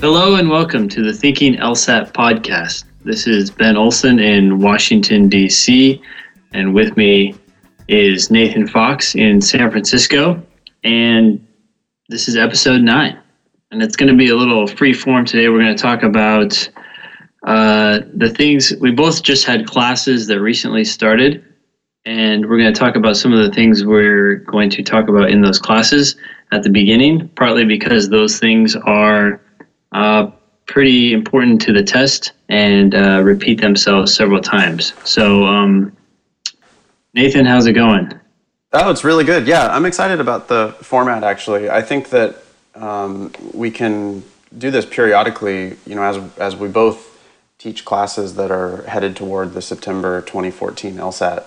Hello and welcome to the Thinking LSAT podcast. This is Ben Olson in Washington, D.C., and with me is Nathan Fox in San Francisco, and this is episode 9. And it's going to be a little free form today. We're going to talk about the things we both just had classes that recently started, and we're going to talk about some of the things we're going to talk about in those classes at the beginning, partly because those things are pretty important to the test and repeat themselves several times. So, Nathan, how's it going? Oh, it's really good. Yeah, I'm excited about the format, actually. I think that we can do this periodically, you know, as we both teach classes that are headed toward the September 2014 LSAT.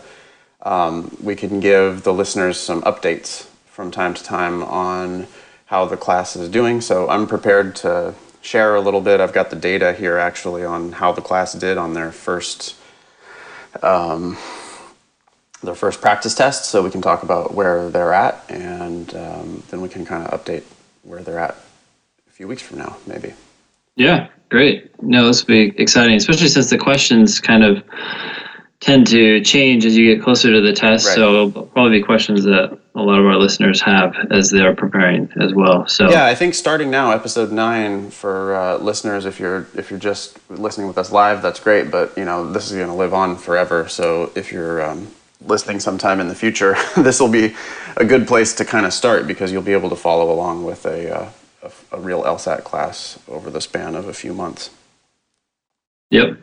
We can give the listeners some updates from time to time on how the class is doing. So I'm prepared to share a little bit. I've got the data here actually on how the class did on their first practice test. So we can talk about where they're at, and then we can kind of update where they're at a few weeks from now, maybe. Yeah, great. No, this will be exciting, especially since the questions kind of tend to change as you get closer to the test. Right. So it'll probably be questions that a lot of our listeners have as they are preparing as well. So yeah, I think starting now, episode 9 for listeners, if you're just listening with us live, that's great. But you know, this is going to live on forever. So if you're listening sometime in the future, this will be a good place to kind of start, because you'll be able to follow along with a real LSAT class over the span of a few months. Yep.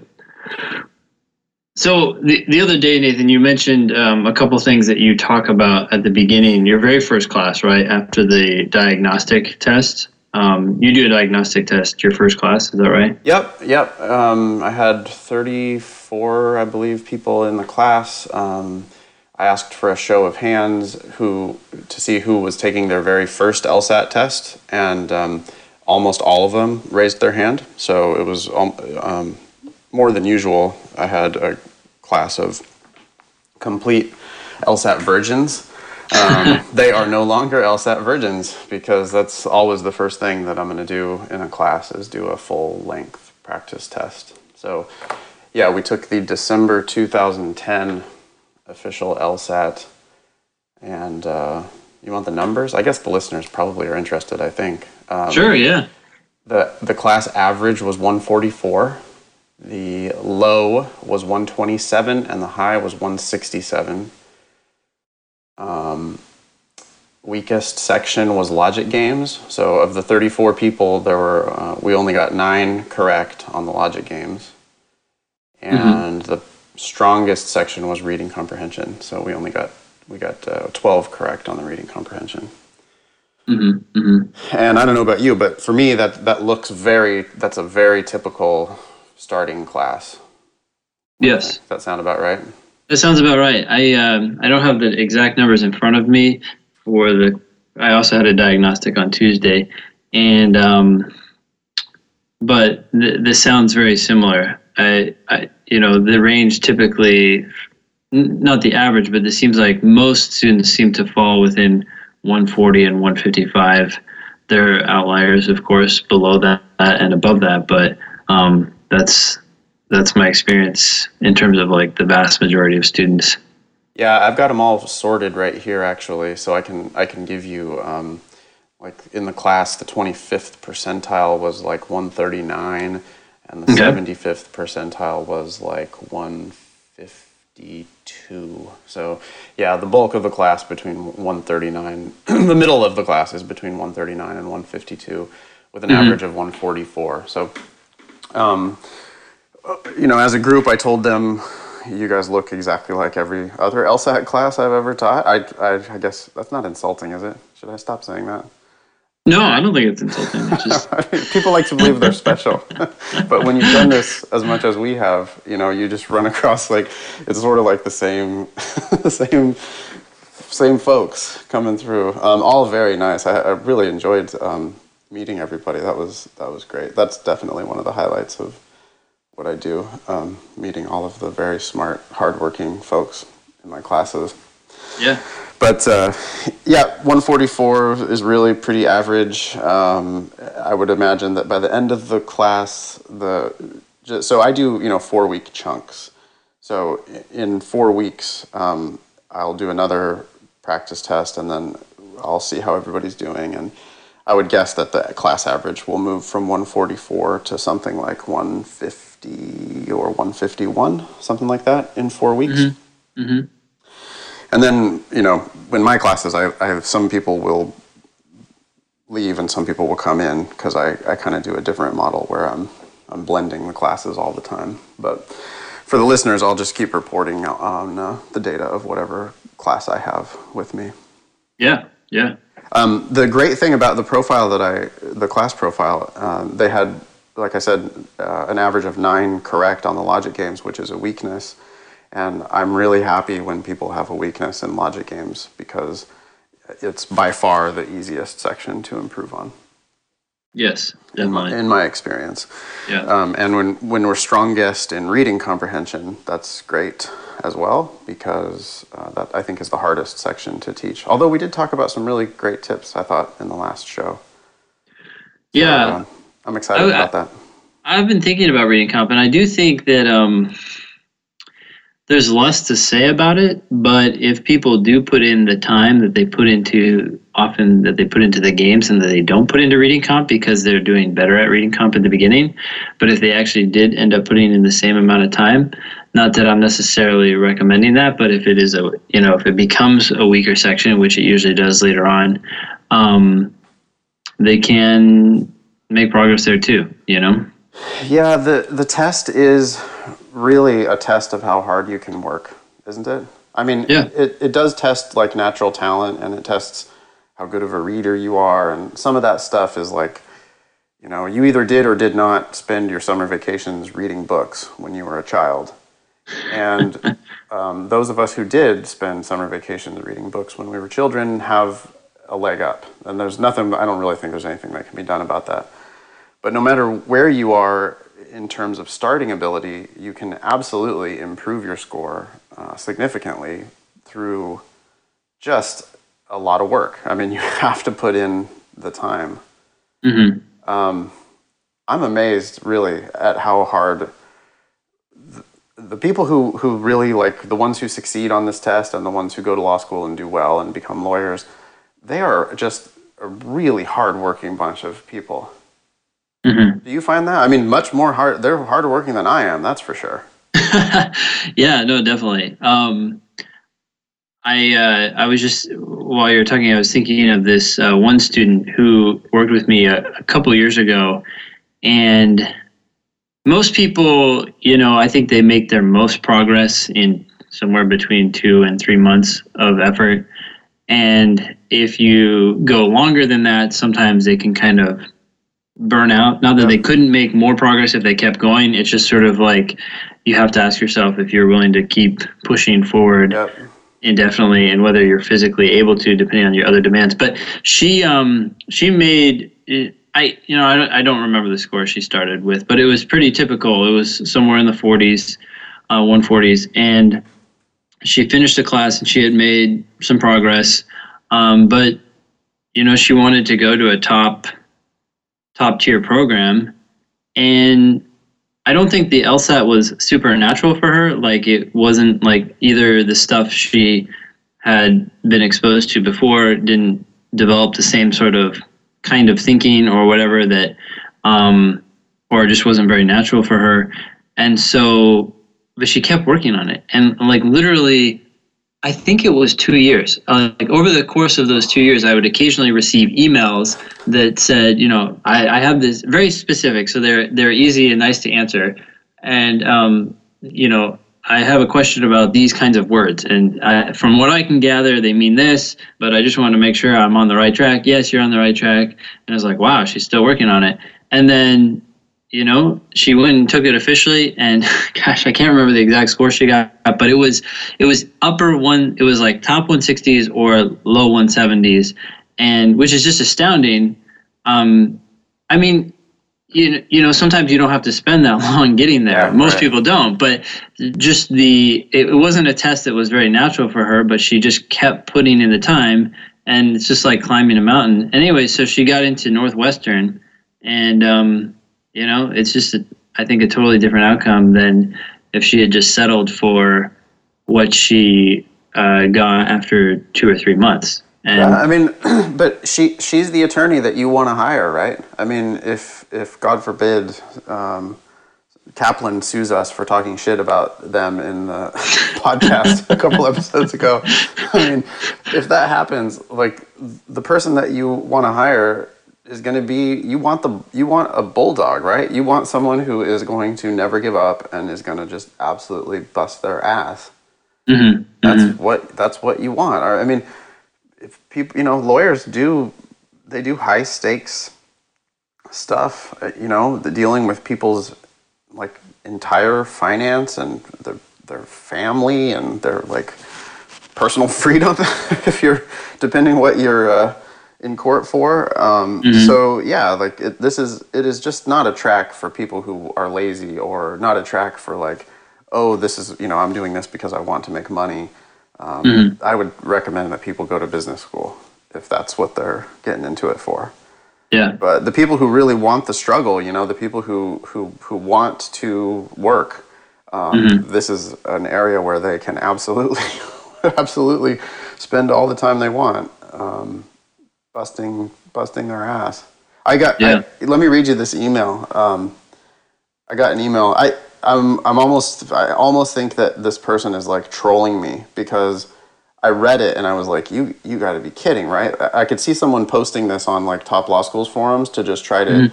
So the other day, Nathan, you mentioned a couple things that you talk about at the beginning, your very first class, right? After the diagnostic test. You do a diagnostic test, your first class, is that right? Yep. I had 34, I believe, people in the class. I asked for a show of hands to see who was taking their very first LSAT test, and almost all of them raised their hand. So it was more than usual. I had a class of complete LSAT virgins. They are no longer LSAT virgins, because that's always the first thing that I'm going to do in a class is do a full-length practice test. So, yeah, we took the December 2010 official LSAT, and you want the numbers? I guess the listeners probably are interested, I think. Sure, yeah. The class average was 144. The low was 127, and the high was 167. Weakest section was logic games. So of the 34 people, there were we only got 9 correct on the logic games. And the strongest section was reading comprehension. So we got 12 correct on the reading comprehension. Mm-hmm. Mm-hmm. And I don't know about you, but for me, that's a very typical starting class. Yes. Does that sound about right? That sounds about right. I don't have the exact numbers in front of me. I also had a diagnostic on Tuesday, and but this sounds very similar. I the range typically, not the average, but this seems like most students seem to fall within 140 and 155. There are outliers, of course, below that and above that, but that's my experience in terms of like the vast majority of students. Yeah, I've got them all sorted right here actually, so I can give you like in the class the 25th percentile was like 139, and the 75th percentile was like 152. So yeah, the bulk of the class between 139, the middle of the class is between 139 and 152, with an average of 144. So. You know, as a group, I told them, you guys look exactly like every other LSAT class I've ever taught. I guess that's not insulting, is it? Should I stop saying that? No, I don't think it's insulting. It's just... People like to believe they're special. But when you've done this as much as we have, you know, you just run across, like, it's sort of like the same, same folks coming through. All very nice. I really enjoyed meeting everybody. That was great. That's definitely one of the highlights of what I do, meeting all of the very smart, hardworking folks in my classes. Yeah. But, yeah, 144 is really pretty average. I would imagine that by the end of the class, so I do, 4-week chunks. So in 4 weeks, I'll do another practice test, and then I'll see how everybody's doing. And I would guess that the class average will move from 144 to something like 150 or 151, something like that, in 4 weeks. Mm-hmm. Mm-hmm. And then, in my classes, I have some people will leave and some people will come in, because I kind of do a different model where I'm blending the classes all the time. But for the listeners, I'll just keep reporting on the data of whatever class I have with me. Yeah, yeah. The great thing about the profile the class profile, they had, like I said, an average of 9 correct on the logic games, which is a weakness. And I'm really happy when people have a weakness in logic games, because it's by far the easiest section to improve on. Yes, in my experience. Yeah. And when we're strongest in reading comprehension, that's great as well, because that, I think, is the hardest section to teach. Although we did talk about some really great tips, I thought, in the last show. Yeah. So, I'm excited about that. I've been thinking about reading comp, and I do think that... there's less to say about it, but if people do put in the time that they put into the games and that they don't put into reading comp, because they're doing better at reading comp at the beginning, but if they actually did end up putting in the same amount of time, not that I'm necessarily recommending that, but if it is if it becomes a weaker section, which it usually does later on, they can make progress there too, Yeah, the test is really a test of how hard you can work, isn't it? I mean, yeah. It does test like natural talent, and it tests how good of a reader you are, and some of that stuff is like, you either did or did not spend your summer vacations reading books when you were a child. And those of us who did spend summer vacations reading books when we were children have a leg up. And I don't really think there's anything that can be done about that. But no matter where you are, in terms of starting ability, you can absolutely improve your score significantly through just a lot of work. I mean, you have to put in the time. Mm-hmm. I'm amazed, really, at how hard the people who really, like, the ones who succeed on this test and the ones who go to law school and do well and become lawyers, they are just a really hard-working bunch of people. Mm-hmm. Do you find that? I mean, much more hard. They're harder working than I am. That's for sure. Yeah, no, definitely. I was just, while you were talking, I was thinking of this one student who worked with me a couple years ago, and most people, I think they make their most progress in somewhere between 2 and 3 months of effort. And if you go longer than that, sometimes they can kind of burn out. Not that they couldn't make more progress if they kept going. It's just sort of like you have to ask yourself if you're willing to keep pushing forward indefinitely, and whether you're physically able to, depending on your other demands. But she made it, I don't remember the score she started with, but it was pretty typical. It was somewhere in the 40s, 140s, and she finished the class and she had made some progress. But she wanted to go to a top tier program, and I don't think the LSAT was super natural for her. Like, it wasn't like either the stuff she had been exposed to before didn't develop the same sort of kind of thinking or whatever that, or just wasn't very natural for her. And so, but she kept working on it, and like literally, I think it was 2 years. Like over the course of those 2 years, I would occasionally receive emails that said, I have this very specific, so they're easy and nice to answer. And, I have a question about these kinds of words. And from what I can gather, they mean this, but I just want to make sure I'm on the right track. Yes, you're on the right track. And I was like, wow, she's still working on it. And then, she went and took it officially, and gosh, I can't remember the exact score she got, but it was it was like top 160s or low 170s, and which is just astounding. I mean, You know, sometimes you don't have to spend that long getting there. Most people don't, but just it wasn't a test that was very natural for her, but she just kept putting in the time, and it's just like climbing a mountain. Anyway, so she got into Northwestern, and, you know, it's just, I think, a totally different outcome than if she had just settled for what she got after 2 or 3 months. Yeah, I mean, but she's the attorney that you want to hire, right? I mean, if God forbid, Kaplan sues us for talking shit about them in the podcast a couple episodes ago. I mean, if that happens, like, the person that you want to hire is going to be, you want a bulldog, right? You want someone who is going to never give up and is going to just absolutely bust their ass. Mm-hmm. That's what you want. I mean, if people, you know, lawyers do high stakes stuff, you know, the dealing with people's, like, entire finance and their family and their, like, personal freedom, if you're, depending what you're in court for. Mm-hmm. So yeah, like, it is just not a track for people who are lazy, or not a track for, like, oh, this is, you know, I'm doing this because I want to make money. Mm-hmm. I would recommend that people go to business school if that's what they're getting into it for. Yeah. But the people who really want the struggle, you know, the people who want to work, mm-hmm. this is an area where they can absolutely spend all the time they want, busting their ass. Let me read you this email. I got an email. I almost think that this person is, like, trolling me, because I read it and I was like, you got to be kidding, right? I could see someone posting this on, like, top law schools forums to just try to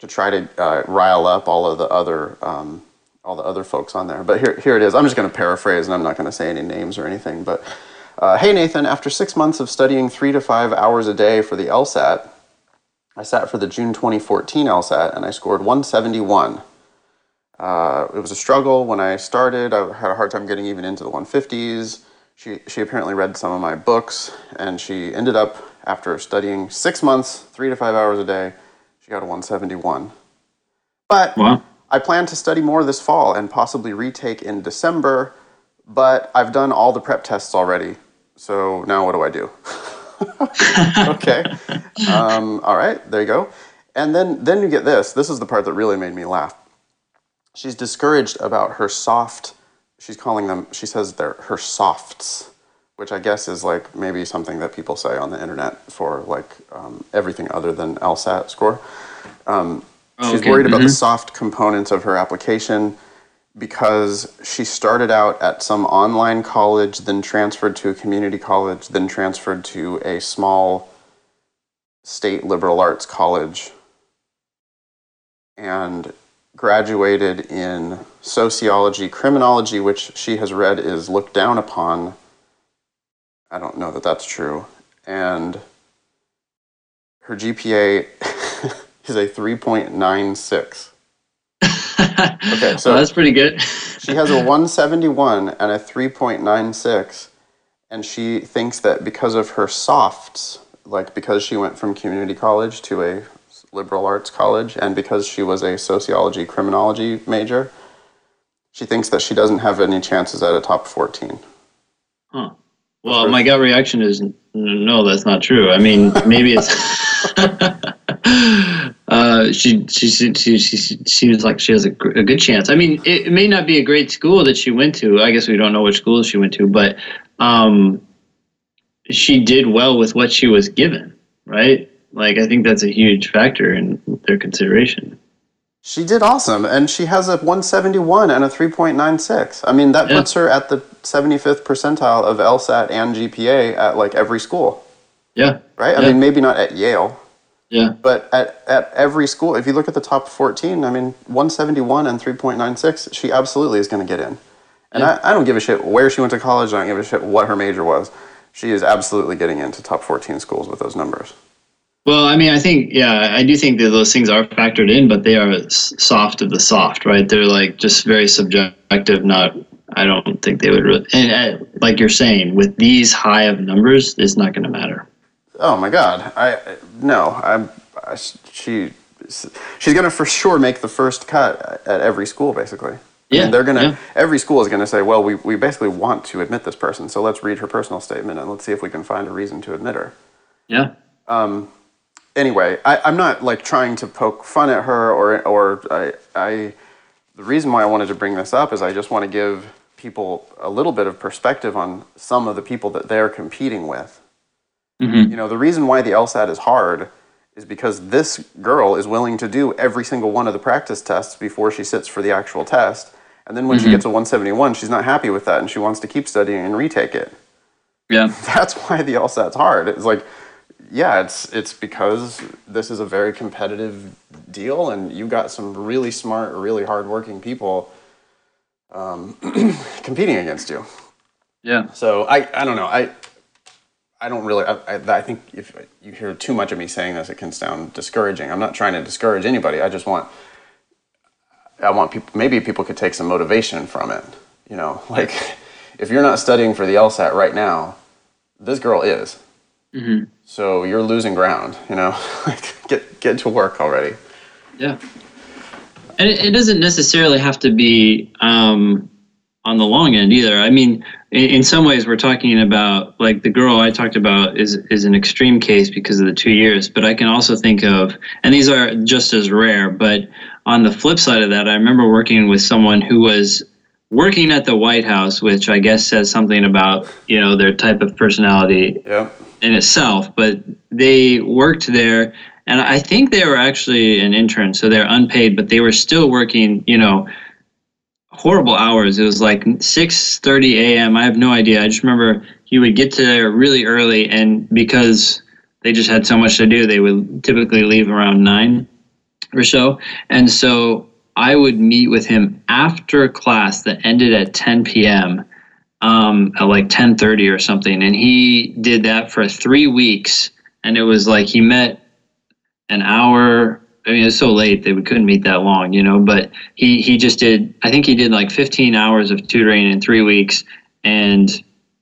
mm-hmm. Rile up all the other folks on there. But here it is. I'm just going to paraphrase, and I'm not going to say any names or anything. But hey Nathan, after 6 months of studying 3 to 5 hours a day for the LSAT, I sat for the June 2014 LSAT and I scored 171. It was a struggle when I started. I had a hard time getting even into the 150s. She apparently read some of my books, and she ended up, after studying 6 months, 3 to 5 hours a day, she got a 171. But wow. I plan to study more this fall and possibly retake in December, but I've done all the prep tests already, so now what do I do? Okay. All right, there you go. And then you get this. This is the part that really made me laugh. She's discouraged about her soft, she's calling them, she says they're her softs, which I guess is, like, maybe something that people say on the internet for, like, everything other than LSAT score. She's worried about mm-hmm. the soft components of her application because she started out at some online college, then transferred to a community college, then transferred to a small state liberal arts college, and graduated in sociology, criminology, which she has read is looked down upon. I don't know that that's true. And her GPA is a 3.96. Okay, so well, that's pretty good. She has a 171 and a 3.96, and she thinks that because of her softs, like, because she went from community college to a liberal arts college, and because she was a sociology criminology major, she thinks that she doesn't have any chances at a top 14. Huh. Well, my gut reaction is no, that's not true. I mean, maybe it's she seems like she has a good chance. I mean, it may not be a great school that she went to. I guess we don't know which school she went to, but she did well with what she was given, right? Like, I think that's a huge factor in their consideration. She did awesome, and she has a 171 and a 3.96. I mean, that puts her at the 75th percentile of LSAT and GPA at, like, every school. Yeah. Right? I mean, maybe not at Yale. Yeah. But at every school, if you look at the top 14, I mean, 171 and 3.96, she absolutely is going to get in. And I don't give a shit where she went to college. I don't give a shit what her major was. She is absolutely getting into top 14 schools with those numbers. Well, I mean, I think, I do think that those things are factored in, but they are soft of the soft, right? They're, like, just very subjective. I don't think they would really, and like you're saying, with these high of numbers, it's not going to matter. Oh my God. No, she she's going to for sure make the first cut at every school, basically. Yeah, they're gonna. Yeah. Every school is gonna say, "Well, we basically want to admit this person, so let's read her personal statement and let's see if we can find a reason to admit her." Yeah. Anyway, I'm not like trying to poke fun at her or the reason why I wanted to bring this up is I just want to give people a little bit of perspective on some of the people that they're competing with. Mm-hmm. You know, the reason why the LSAT is hard is because this girl is willing to do every single one of the practice tests before she sits for the actual test. And then when she gets a 171, she's not happy with that, and she wants to keep studying and retake it. Yeah, that's why the LSAT's hard. It's like, yeah, it's because this is a very competitive deal, and you got some really smart, really hardworking people competing against you. Yeah. So I don't know. I don't really. I think if you hear too much of me saying this, it can sound discouraging. I'm not trying to discourage anybody. I just want. I want people. Maybe people could take some motivation from it. You know, like if you're not studying for the LSAT right now, this girl is. Mm-hmm. So you're losing ground. You know, like get to work already. Yeah, and it doesn't necessarily have to be on the long end either. I mean, in some ways we're talking about, like, the girl I talked about is an extreme case because of the 2 years, but I can also think of, and these are just as rare, but on the flip side of that, I remember working with someone who was working at the White House, which I guess says something about, you know, their type of personality in itself, but they worked there, and I think they were actually an intern, so they're unpaid, but they were still working, you know, horrible hours. It was like 6:30 a.m. I have no idea. I just remember he would get to there really early, and because they just had so much to do, they would typically leave around 9 or so. And so I would meet with him after class that ended at 10 p.m. At like 10:30 or something. And he did that for 3 weeks. And it was like he met an hour. I mean, it was so late that we couldn't meet that long, you know, but he just did, I think he did like 15 hours of tutoring in 3 weeks and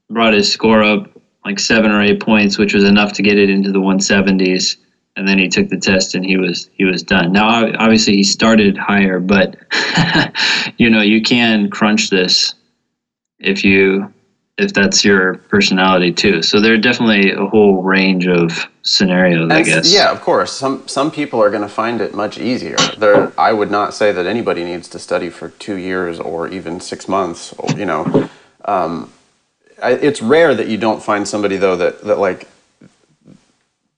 brought his score up like 7 or 8 points, which was enough to get it into the 170s. And then he took the test and he was done. Now, obviously he started higher, but you know, you can crunch this if that's your personality too. So there are definitely a whole range of scenarios, I guess. Yeah, of course. Some people are going to find it much easier. I would not say that anybody needs to study for 2 years or even 6 months. Or, you know, it's rare that you don't find somebody though that like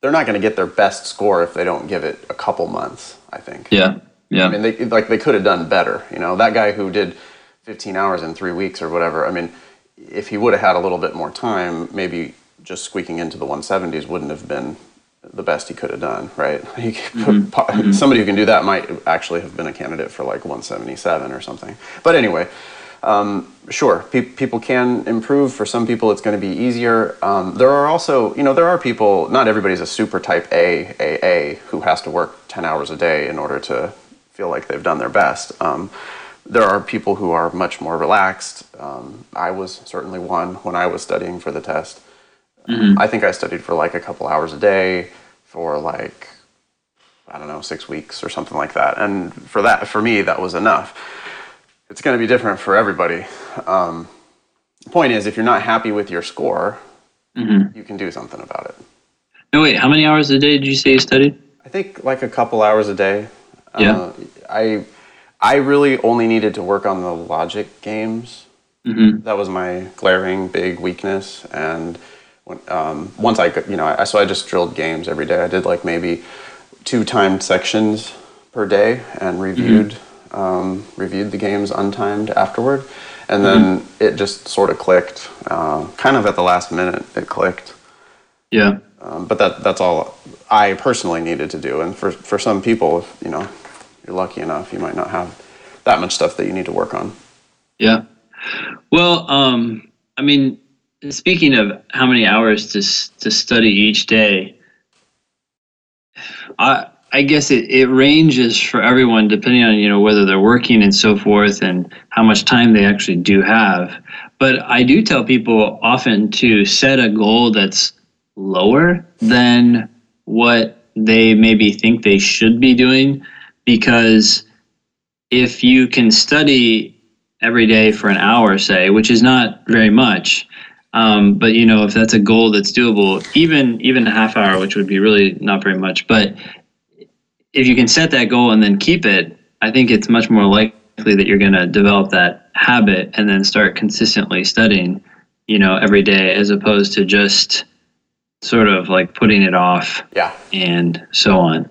they're not going to get their best score if they don't give it a couple months, I think. Yeah, yeah. I mean, they could have done better. You know, that guy who did 15 hours in 3 weeks or whatever. I mean, if he would have had a little bit more time, maybe just squeaking into the 170s wouldn't have been the best he could have done, right? Somebody who can do that might actually have been a candidate for like 177 or something. But anyway, sure, people can improve. For some people, it's going to be easier. There are also, you know, there are people, not everybody's a super type A, who has to work 10 hours a day in order to feel like they've done their best. There are people who are much more relaxed. I was certainly one when I was studying for the test. I think I studied for like a couple hours a day for like, I don't know, 6 weeks or something like that. And for me, that was enough. It's going to be different for everybody. The point is, if you're not happy with your score, you can do something about it. No, wait, how many hours a day did you say you studied? I think like a couple hours a day. I really only needed to work on the logic games. That was my glaring big weakness. And when, once I could, you know, so I just drilled games every day. I did like maybe 2 timed sections per day and reviewed the games untimed afterward. And then it just sort of clicked. Kind of at the last minute, it clicked. Yeah. But that's all I personally needed to do. And for some people, you know, you're lucky enough, you might not have that much stuff that you need to work on. Yeah. Well, I mean, speaking of how many hours to study each day, I guess it ranges for everyone depending on, you know, whether they're working and so forth and how much time they actually do have. But I do tell people often to set a goal that's lower than what they maybe think they should be doing, because if you can study every day for an hour, say, which is not very much, but you know, if that's a goal that's doable, even a half hour, which would be really not very much, but if you can set that goal and then keep it, I think it's much more likely that you're going to develop that habit and then start consistently studying, you know, every day, as opposed to just sort of like putting it off, and so on.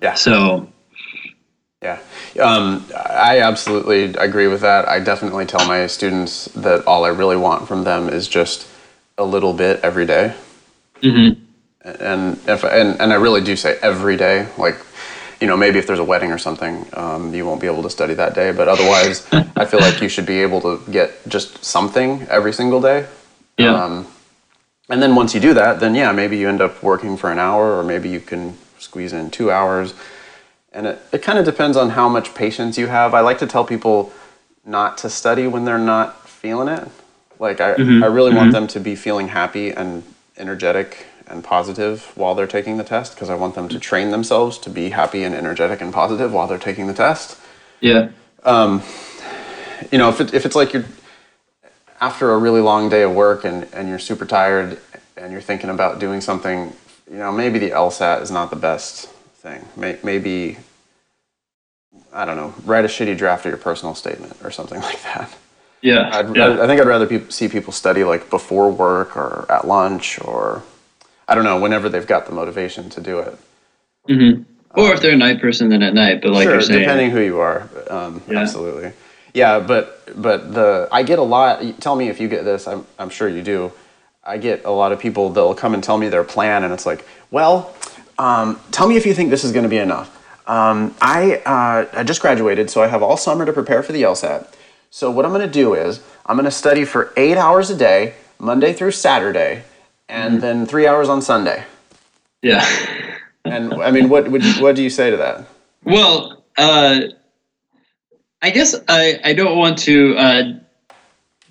I absolutely agree with that. I definitely tell my students that all I really want from them is just a little bit every day. Mm-hmm. And I really do say every day, like, you know, maybe if there's a wedding or something, you won't be able to study that day, but otherwise I feel like you should be able to get just something every single day. Yeah. And then once you do that, then yeah, maybe you end up working for an hour, or maybe you can squeeze in 2 hours. And it kind of depends on how much patience you have. I like to tell people not to study when they're not feeling it. Like, I really want them to be feeling happy and energetic and positive while they're taking the test, because I want them to train themselves to be happy and energetic and positive while they're taking the test. Yeah. You know, if it's like you're after a really long day of work and you're super tired and you're thinking about doing something, you know, maybe the LSAT is not the best thing. Maybe, I don't know, write a shitty draft of your personal statement or something like that. Yeah. I think I'd rather see people study like before work or at lunch, or I don't know, whenever they've got the motivation to do it. Mm-hmm. Or if they're a night person, then at night. But like, sure, you're saying, depending who you are, absolutely. Yeah, but I get a lot. Tell me if you get this. I'm sure you do. I get a lot of people. They'll come and tell me their plan, and it's like, well, tell me if you think this is going to be enough. I just graduated, so I have all summer to prepare for the LSAT. So what I'm going to do is I'm going to study for 8 hours a day, Monday through Saturday, and then 3 hours on Sunday. Yeah. And I mean, what do you say to that? Well, I guess I don't want to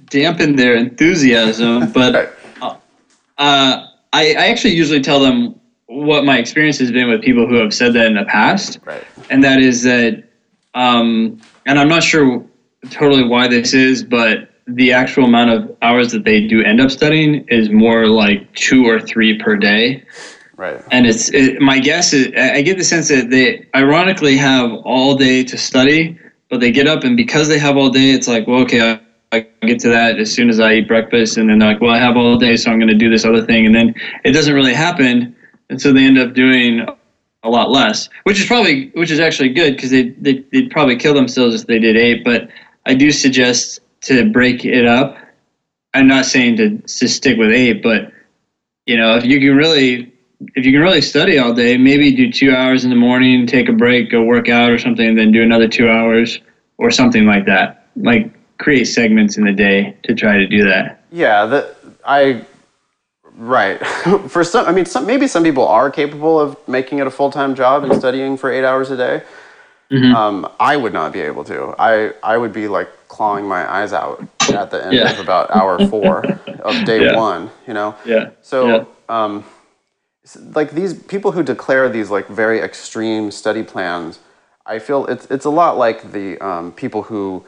dampen their enthusiasm, but I actually usually tell them what my experience has been with people who have said that in the past. Right. And that is that, and I'm not sure totally why this is, but the actual amount of hours that they do end up studying is more like 2 or 3 per day. Right. And my guess is, I get the sense that they ironically have all day to study, but they get up, and because they have all day, it's like, well, okay, I get to that as soon as I eat breakfast. And then they're like, well, I have all day, so I'm going to do this other thing. And then it doesn't really happen. And so they end up doing a lot less, which is actually good, because they'd probably kill themselves if they did 8. But I do suggest to break it up. I'm not saying to stick with 8, but you know, if you can really study all day, maybe do 2 hours in the morning, take a break, go work out or something, and then do another 2 hours or something like that. Like, create segments in the day to try to do that. Yeah, right. For some, I mean, maybe some people are capable of making it a full-time job and studying for 8 hours a day. Mm-hmm. I would not be able to. I would be like clawing my eyes out at the end of about hour 4 of day 1, you know? Yeah. So, like, these people who declare these like very extreme study plans, I feel it's a lot like the people who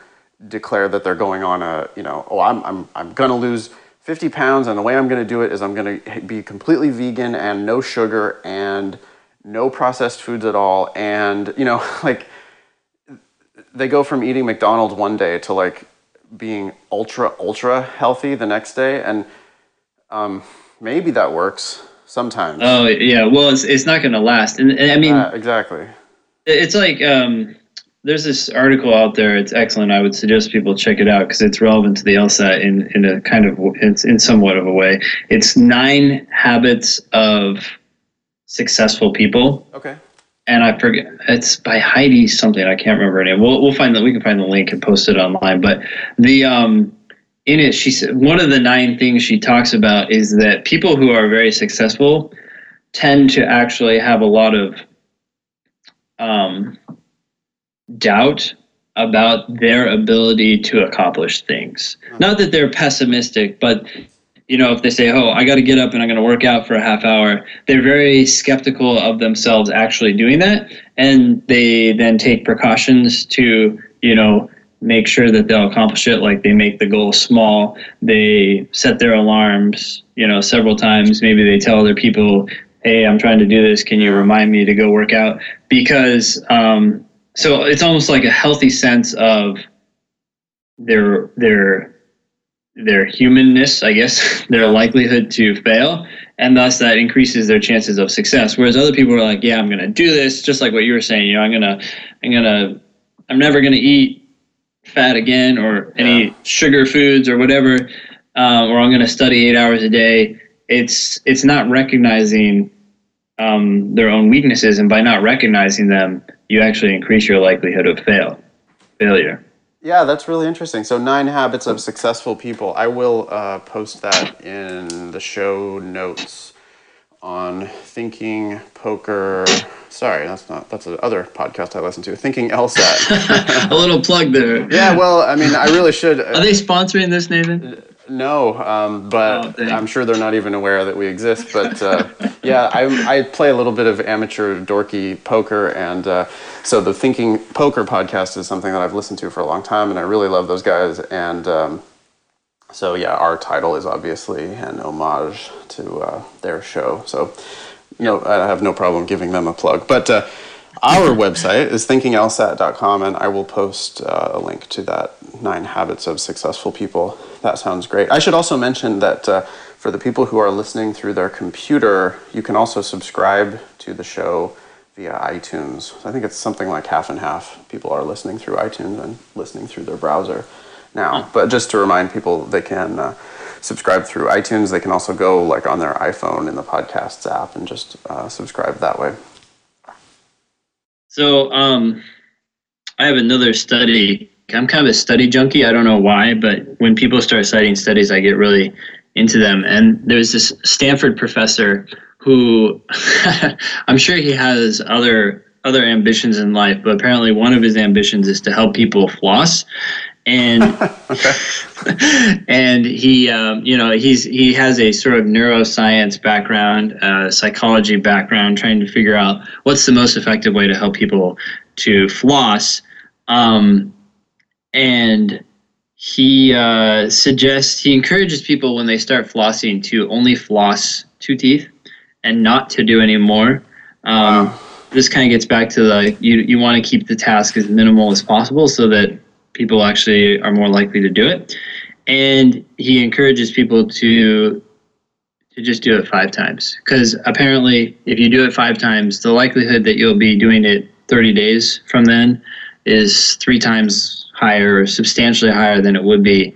declare that they're going on a, you know, oh, I'm gonna lose 50 pounds, and the way I'm gonna do it is I'm gonna be completely vegan and no sugar and no processed foods at all, and, you know, like, they go from eating McDonald's one day to like being ultra healthy the next day, and maybe that works sometimes. Oh yeah, well it's not going to last, and I mean exactly. It's like there's this article out there. It's excellent. I would suggest people check it out because it's relevant to the LSAT in a kind of in somewhat of a way. It's 9 habits of successful people. Okay. And I forget, it's by Heidi something, I can't remember her name. We'll find that, we can find the link and post it online. But the in it, she said one of the 9 things she talks about is that people who are very successful tend to actually have a lot of doubt about their ability to accomplish things. Not that they're pessimistic, but you know, if they say, oh, I got to get up and I'm going to work out for a half hour, they're very skeptical of themselves actually doing that. And they then take precautions to, you know, make sure that they'll accomplish it. Like, they make the goal small. They set their alarms, you know, several times. Maybe they tell other people, hey, I'm trying to do this. Can you remind me to go work out? Because, so it's almost like a healthy sense of their humanness, I guess, their likelihood to fail, and thus that increases their chances of success. Whereas other people are like, yeah, I'm going to do this, just like what you were saying, you know, I'm never going to eat fat again or any sugar foods or whatever, or I'm going to study 8 hours a day. It's not recognizing their own weaknesses, and by not recognizing them, you actually increase your likelihood of failure. Yeah, that's really interesting. So 9 habits of successful people. I will post that in the show notes on Thinking Poker. Sorry, that's the other podcast I listen to, Thinking LSAT. A little plug there. Yeah, well, I mean, I really should. Are they sponsoring this, Nathan? No, but I'm sure they're not even aware that we exist. But yeah, I play a little bit of amateur dorky poker, and so the Thinking Poker podcast is something that I've listened to for a long time, and I really love those guys. And so yeah, our title is obviously an homage to their show. So no, I have no problem giving them a plug. But our website is thinkinglsat.com, and I will post a link to that 9 habits of successful people. That sounds great. I should also mention that for the people who are listening through their computer, you can also subscribe to the show via iTunes. I think it's something like half and half. People are listening through iTunes and listening through their browser now. But just to remind people, they can subscribe through iTunes. They can also go like on their iPhone in the podcasts app and just subscribe that way. So I have another study. I'm kind of a study junkie. I don't know why, but when people start citing studies, I get really into them. And there's this Stanford professor who I'm sure he has other ambitions in life, but apparently one of his ambitions is to help people floss. And and he, you know, he has a sort of neuroscience background, psychology background, trying to figure out what's the most effective way to help people to floss. And he he encourages people when they start flossing to only floss 2 teeth and not to do any more. Wow. This kind of gets back to the you want to keep the task as minimal as possible so that people actually are more likely to do it. And he encourages people to just do it 5 times. Because apparently, if you do it 5 times, the likelihood that you'll be doing it 30 days from then is 3 times higher, substantially higher than it would be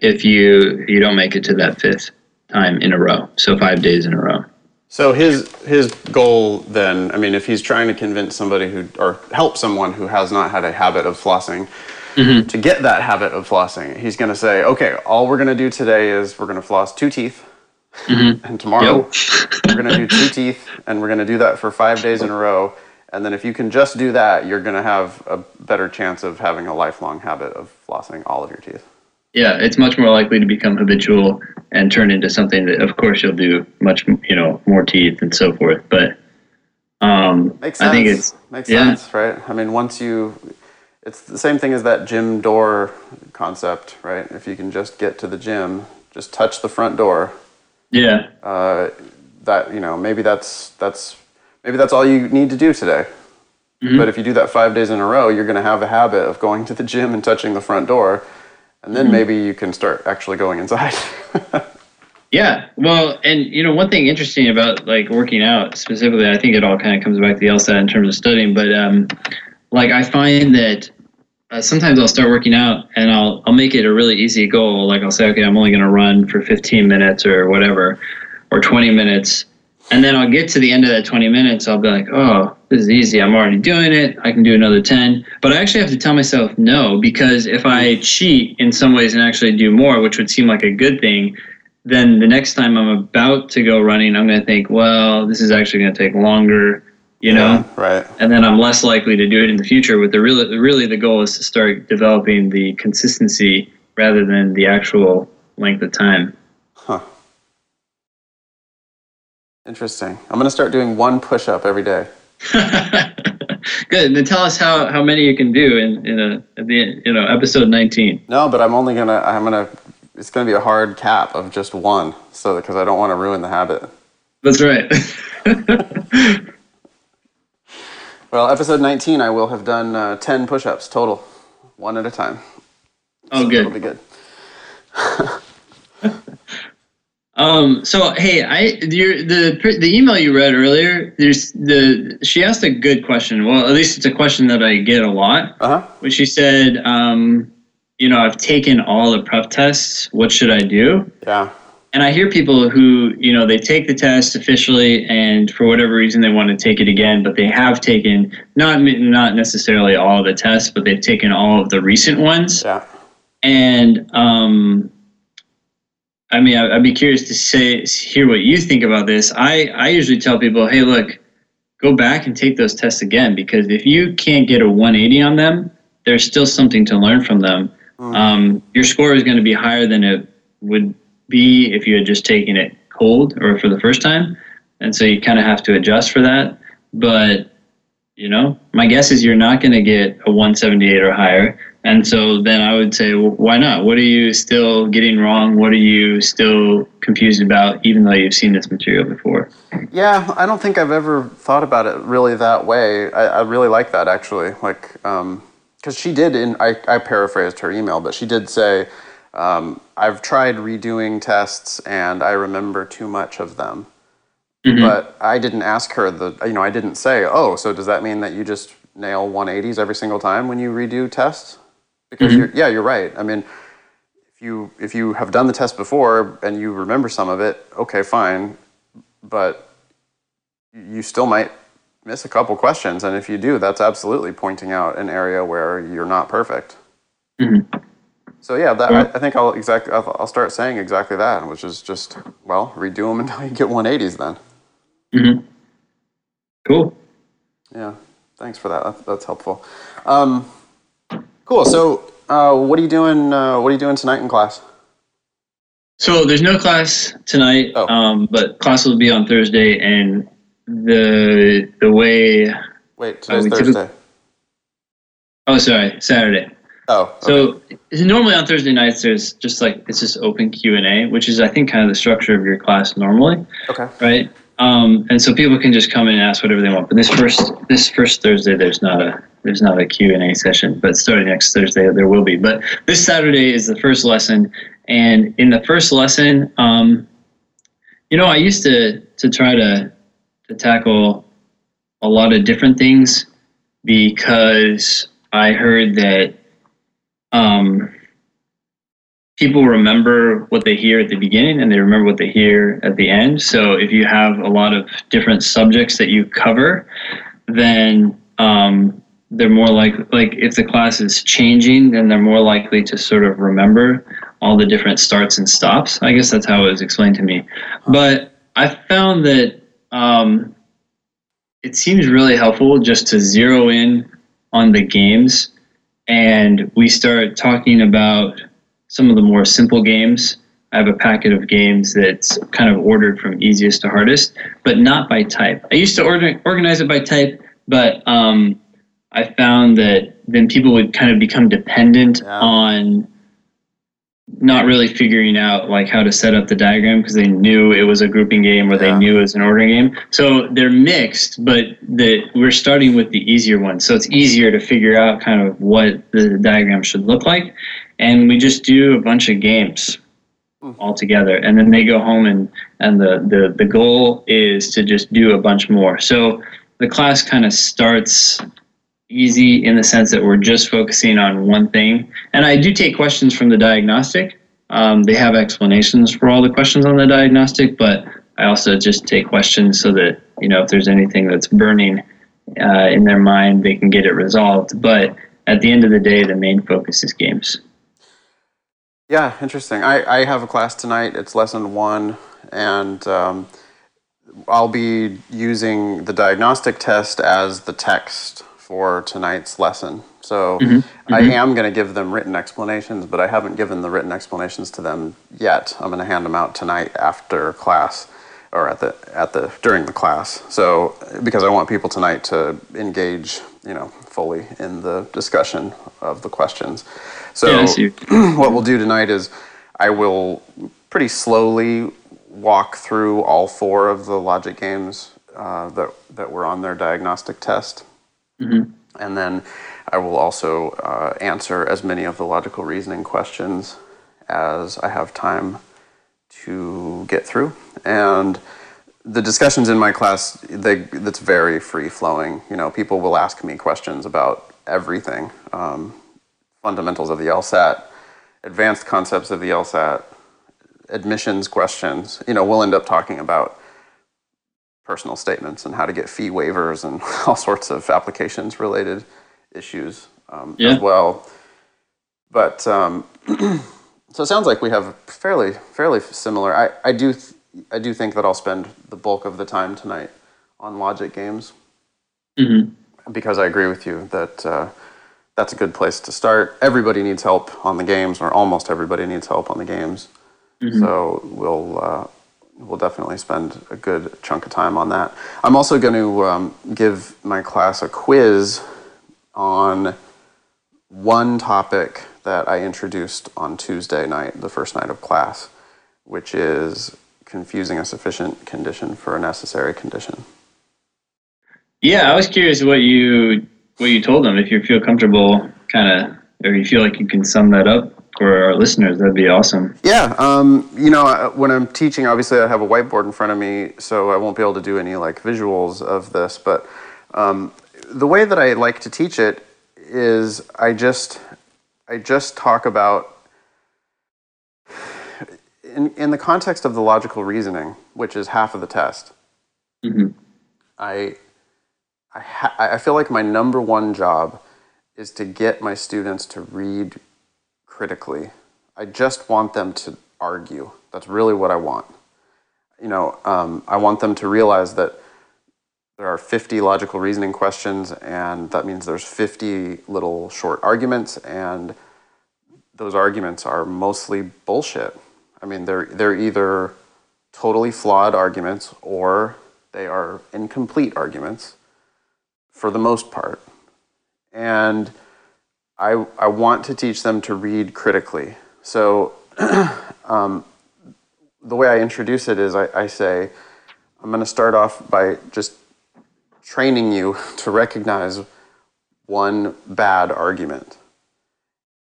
if you don't make it to that 5th time in a row. So 5 days in a row. So his goal then, I mean, if he's trying to convince somebody or help someone who has not had a habit of flossing, mm-hmm. to get that habit of flossing, he's going to say, okay, all we're going to do today is we're going to floss 2 teeth, mm-hmm. and tomorrow we're going to do 2 teeth, and we're going to do that for 5 days in a row. And then if you can just do that, you're going to have a better chance of having a lifelong habit of flossing all of your teeth. Yeah, it's much more likely to become habitual and turn into something that, of course, you'll do much, more teeth and so forth. But makes sense. I think it's sense, right? I mean, it's the same thing as that gym door concept, right? If you can just get to the gym, just touch the front door. Yeah. That maybe that's all you need to do today. Mm-hmm. But if you do that 5 days in a row, you're going to have a habit of going to the gym and touching the front door, and then mm-hmm. maybe you can start actually going inside. Yeah. Well, and one thing interesting about like working out specifically, I think it all kind of comes back to the LSAT in terms of studying, but like I find that. Sometimes I'll start working out and I'll make it a really easy goal. Like I'll say, okay, I'm only going to run for 15 minutes or whatever, or 20 minutes. And then I'll get to the end of that 20 minutes. I'll be like, oh, this is easy. I'm already doing it. I can do another 10. But I actually have to tell myself no, because if I cheat in some ways and actually do more, which would seem like a good thing, then the next time I'm about to go running, I'm going to think, well, this is actually going to take longer. Right. And then I'm less likely to do it in the future. But really the goal is to start developing the consistency rather than the actual length of time. Huh. Interesting. I'm going to start doing one push-up every day. Good. And then tell us how many you can do in episode 19. No, but it's going to be a hard cap of just one, because I don't want to ruin the habit. That's right. Well, episode 19, I will have done 10 push-ups total, one at a time. Oh, so good. It'll be good. The email you read earlier, she asked a good question. Well, at least it's a question that I get a lot. Uh-huh. But she said, I've taken all the prep tests. What should I do? Yeah. And I hear people who, they take the test officially and for whatever reason they want to take it again, but they have taken not necessarily all the tests, but they've taken all of the recent ones. Yeah. And, I'd be curious to hear what you think about this. I usually tell people, hey, look, go back and take those tests again, because if you can't get a 180 on them, there's still something to learn from them. Mm. Your score is going to be higher than it would be if you had just taken it cold or for the first time. And so you kind of have to adjust for that. But, my guess is you're not going to get a 178 or higher. And so then I would say, well, why not? What are you still getting wrong? What are you still confused about, even though you've seen this material before? Yeah, I don't think I've ever thought about it really that way. I really like that, actually. Because she did, I paraphrased her email, but she did say, I've tried redoing tests and I remember too much of them. Mm-hmm. But I didn't ask her I didn't say, oh, so does that mean that you just nail 180s every single time when you redo tests? Because mm-hmm. You're right. I mean, if you have done the test before and you remember some of it, okay, fine, but you still might miss a couple questions, and if you do, that's absolutely pointing out an area where you're not perfect. Mm-hmm. So yeah, I think I'll start saying exactly that, which is just redo them until you get 180s then. Mm-hmm. Cool. Yeah, thanks for that. That's helpful. Cool. So, what are you doing? What are you doing tonight in class? So there's no class tonight, but class will be on Thursday. And the way today's Thursday. Oh, sorry, Saturday. Oh, okay. So normally on Thursday nights there's just open Q&A, which is I think kind of the structure of your class normally. Okay. Right. And so people can just come in and ask whatever they want. But this first Thursday, there's not a Q&A session. But starting next Thursday, there will be. But this Saturday is the first lesson. And in the first lesson, I used to try to tackle a lot of different things because I heard that people remember what they hear at the beginning and they remember what they hear at the end. So if you have a lot of different subjects that you cover, then they're more like if the class is changing, then they're more likely to sort of remember all the different starts and stops. I guess that's how it was explained to me. But I found that it seems really helpful just to zero in on the games, and we start talking about some of the more simple games. I have a packet of games that's kind of ordered from easiest to hardest, but not by type. I used to organize it by type, but I found that then people would kind of become dependent on not really figuring out like how to set up the diagram because they knew it was a grouping game or they knew it was an ordering game. So they're mixed, but we're starting with the easier one. So it's easier to figure out kind of what the diagram should look like. And we just do a bunch of games all together. And then they go home and the goal is to just do a bunch more. So the class kind of starts easy in the sense that we're just focusing on one thing. And I do take questions from the diagnostic. They have explanations for all the questions on the diagnostic, but I also just take questions so that, if there's anything that's burning in their mind, they can get it resolved. But at the end of the day, the main focus is games. Yeah, interesting. I have a class tonight. It's lesson 1, and I'll be using the diagnostic test as the text for tonight's lesson. So mm-hmm. I am going to give them written explanations, but I haven't given the written explanations to them yet. I'm going to hand them out tonight after class. or during the class. So because I want people tonight to engage, fully in the discussion of the questions. So what we'll do tonight is I will pretty slowly walk through all four of the logic games that were on their diagnostic test. Mm-hmm. And then I will also answer as many of the logical reasoning questions as I have time to get through. And the discussions in my class, that's very free-flowing. People will ask me questions about everything. Fundamentals of the LSAT, advanced concepts of the LSAT, admissions questions. We'll end up talking about personal statements and how to get fee waivers and all sorts of applications-related issues as well. But so it sounds like we have fairly similar. I do think that I'll spend the bulk of the time tonight on logic games, mm-hmm. because I agree with you that that's a good place to start. Everybody needs help on the games, or almost everybody needs help on the games. Mm-hmm. So we'll definitely spend a good chunk of time on that. I'm also going to give my class a quiz on one topic that I introduced on Tuesday night, the first night of class, which is confusing a sufficient condition for a necessary condition. Yeah, I was curious what you told them. If you feel comfortable, or you feel like you can sum that up for our listeners, that'd be awesome. Yeah, when I'm teaching, obviously I have a whiteboard in front of me, so I won't be able to do any visuals of this. But the way that I like to teach it is I just talk about. In the context of the logical reasoning, which is half of the test, mm-hmm. I feel like my number one job is to get my students to read critically. I just want them to argue. That's really what I want. I want them to realize that there are 50 logical reasoning questions, and that means there's 50 little short arguments, and those arguments are mostly bullshit. They're either totally flawed arguments or they are incomplete arguments for the most part. And I want to teach them to read critically. So the way I introduce it is I say, I'm going to start off by just training you to recognize one bad argument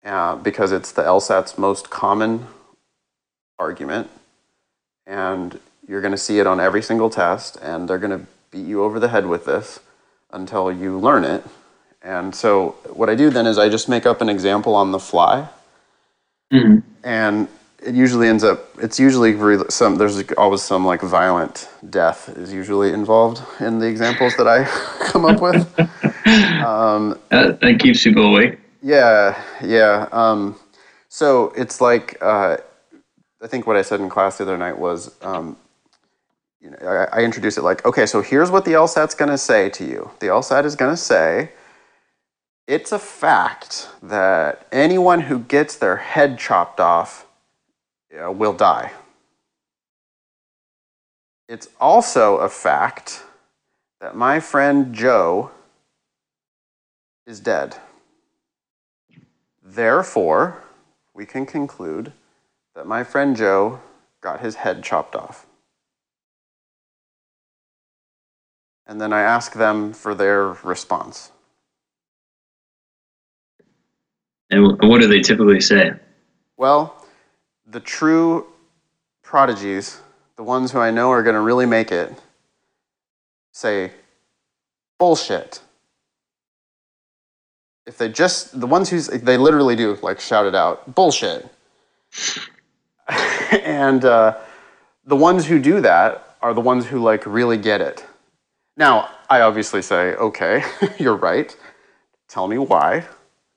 because it's the LSAT's most common argument, and you're going to see it on every single test, and they're going to beat you over the head with this until you learn it. And so what I do then is I just make up an example on the fly, mm-hmm. and it usually ends up, there's always some violent death is usually involved in the examples that I come up with. That keeps people awake. Yeah. So it's I think what I said in class the other night was, I introduced it okay, so here's what the LSAT's going to say to you. The LSAT is going to say, it's a fact that anyone who gets their head chopped off will die. It's also a fact that my friend Joe is dead. Therefore, we can conclude that my friend Joe got his head chopped off. And then I ask them for their response. And what do they typically say? Well, the true prodigies, the ones who I know are going to really make it, say, bullshit. If they just, the ones who, they literally do, shout it out, bullshit. And the ones who do that are the ones who really get it. Now, I obviously say, okay, you're right. Tell me why.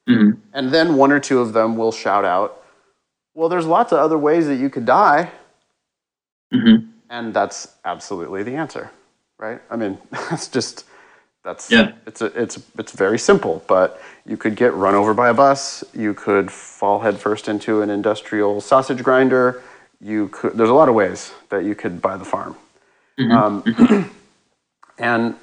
Mm-hmm. And then one or two of them will shout out, well, there's lots of other ways that you could die. Mm-hmm. And that's absolutely the answer, right? It's very simple, but you could get run over by a bus. You could fall headfirst into an industrial sausage grinder. There's a lot of ways that you could buy the farm. Mm-hmm. And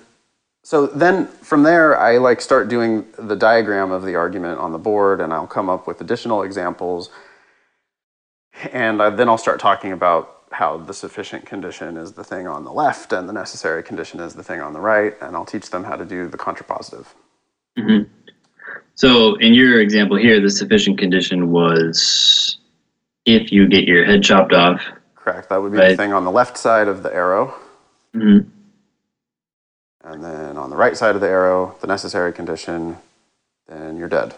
so then from there, I like start doing the diagram of the argument on the board, and I'll come up with additional examples. And then I'll start talking about how the sufficient condition is the thing on the left and the necessary condition is the thing on the right, and I'll teach them how to do the contrapositive. Mm-hmm. So in your example here, the sufficient condition was if you get your head chopped off. Correct. That would be the thing on the left side of the arrow. Mm-hmm. And then on the right side of the arrow, the necessary condition, then you're dead.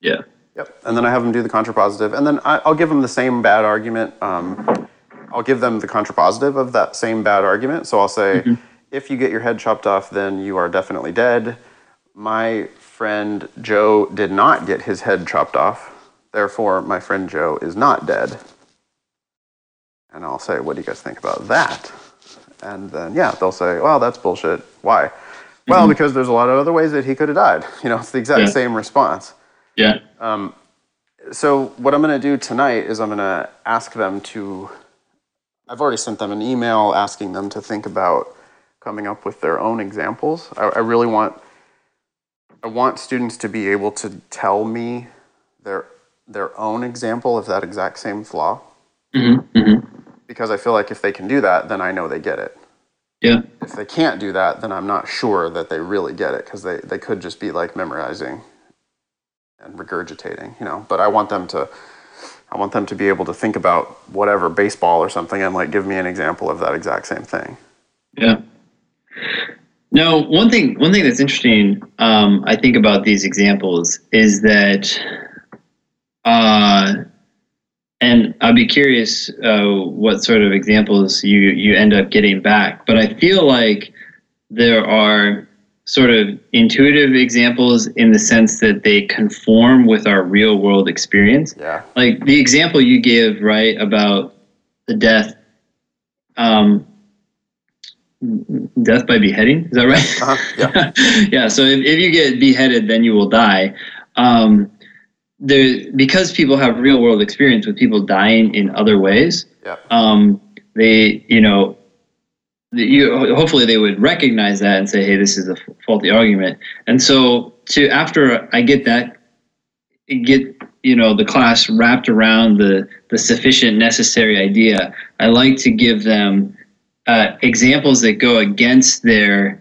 Yeah. Yep. And then I have them do the contrapositive, and then I'll give them the same bad argument. I'll give them the contrapositive of that same bad argument. So I'll say, mm-hmm. if you get your head chopped off, then you are definitely dead. My friend Joe did not get his head chopped off. Therefore, my friend Joe is not dead. And I'll say, what do you guys think about that? And then, yeah, they'll say, well, that's bullshit. Why? Mm-hmm. Well, because there's a lot of other ways that he could have died. You know, it's the exact same response. Yeah. So what I'm going to do tonight is I'm going to ask them to... I've already sent them an email asking them to think about coming up with their own examples. I really want... I want students to be able to tell me their own example of that exact same flaw. Mm-hmm. Mm-hmm. Because I feel like if they can do that, then I know they get it. Yeah. If they can't do that, then I'm not sure that they really get it, because they could just be like memorizing and regurgitating, you know. But I want them to be able to think about whatever, baseball or something, and like give me an example of that exact same thing. Yeah. No, one thing that's interesting, I think about these examples is that, and I'd be curious what sort of examples you end up getting back. But I feel like there are sort of intuitive examples in the sense that they conform with our real world experience. Yeah. Like the example you give, right, about the death by beheading, is that right? Uh-huh. Yeah. Yeah. So if you get beheaded, then you will die. Because people have real world experience with people dying in other ways. Yeah. They, you know, hopefully they would recognize that and say, hey, this is a faulty argument. And so after I get that, you know, the class wrapped around the sufficient necessary idea, I like to give them examples that go against their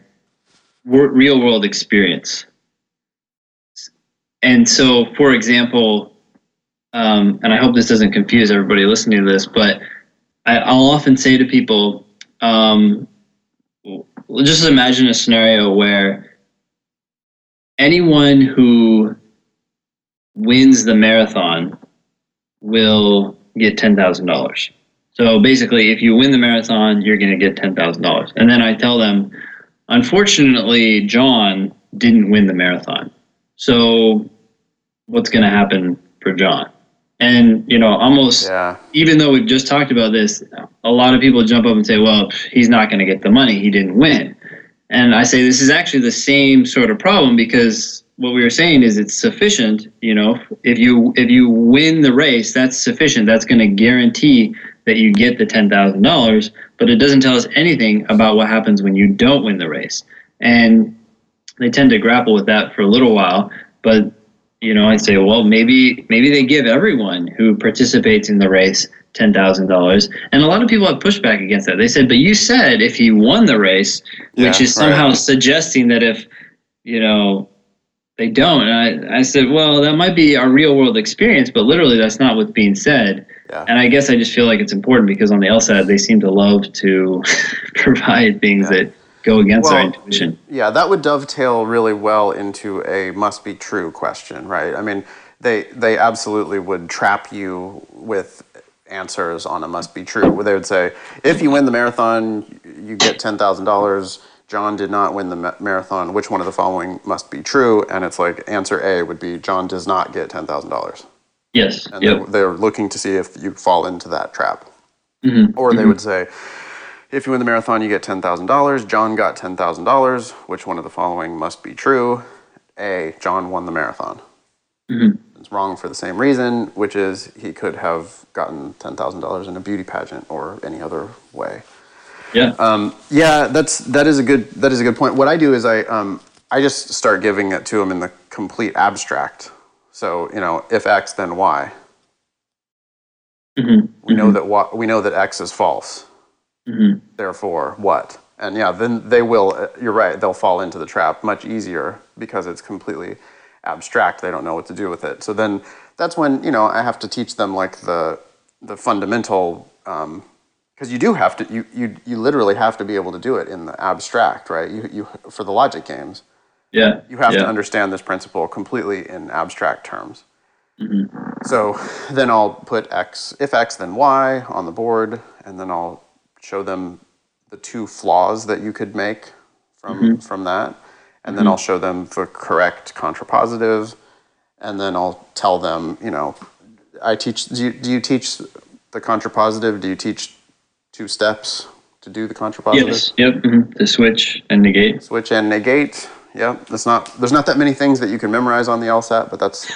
real world experience. And so, for example, and I hope this doesn't confuse everybody listening to this, but I'll often say to people, just imagine a scenario where anyone who wins the marathon will get $10,000. So basically, if you win the marathon, you're going to get $10,000. And then I tell them, unfortunately, John didn't win the marathon. So what's going to happen for John? And, you know, even though we've just talked about this, a lot of people jump up and say, well, he's not going to get the money. He didn't win. And I say this is actually the same sort of problem, because what we were saying is it's sufficient. You know, if you win the race, that's sufficient. That's going to guarantee that you get the $10,000, but it doesn't tell us anything about what happens when you don't win the race. And they tend to grapple with that for a little while, but, you know, I'd say, well, maybe they give everyone who participates in the race $10,000. And a lot of people have pushback against that. They said, but you said if he won the race, which is somehow suggesting that if, you know, they don't. And I said, well, that might be our real world experience, but literally that's not what's being said. Yeah. And I guess I just feel like it's important because on the LSAT, they seem to love to provide things that go against our intuition. Yeah, that would dovetail really well into a must be true question, right? I mean, they absolutely would trap you with answers on a must be true, where they would say, if you win the marathon, you get $10,000. John did not win the marathon. Which one of the following must be true? And it's like answer A would be John does not get $10,000. Yes. And they're looking to see if you fall into that trap. Mm-hmm. Or they would say, if you win the marathon, you get $10,000. John got $10,000. Which one of the following must be true? A, John won the marathon. Mm-hmm. It's wrong for the same reason, which is he could have gotten $10,000 in a beauty pageant or any other way. Yeah. Yeah, that is a good point. What I do is I just start giving it to them in the complete abstract. So, if X, then Y. Mm-hmm. We know that X is false. Mm-hmm. Therefore, what? And yeah, then they will. You're right. They'll fall into the trap much easier because it's completely abstract. They don't know what to do with it. So then that's when I have to teach them like the fundamental. Because you do have to, you literally have to be able to do it in the abstract, right? You for the logic games, yeah, you have to understand this principle completely in abstract terms. Mm-hmm. So then I'll put X, if X then Y on the board, and then I'll show them the two flaws that you could make from that, and then I'll show them the correct contrapositive, and then I'll tell them, I teach. Do you teach the contrapositive? Do you teach two steps to do the contrapositive? Yes. Yep. Mm-hmm. To switch and negate. Switch and negate. Yep. There's not that many things that you can memorize on the LSAT, but that's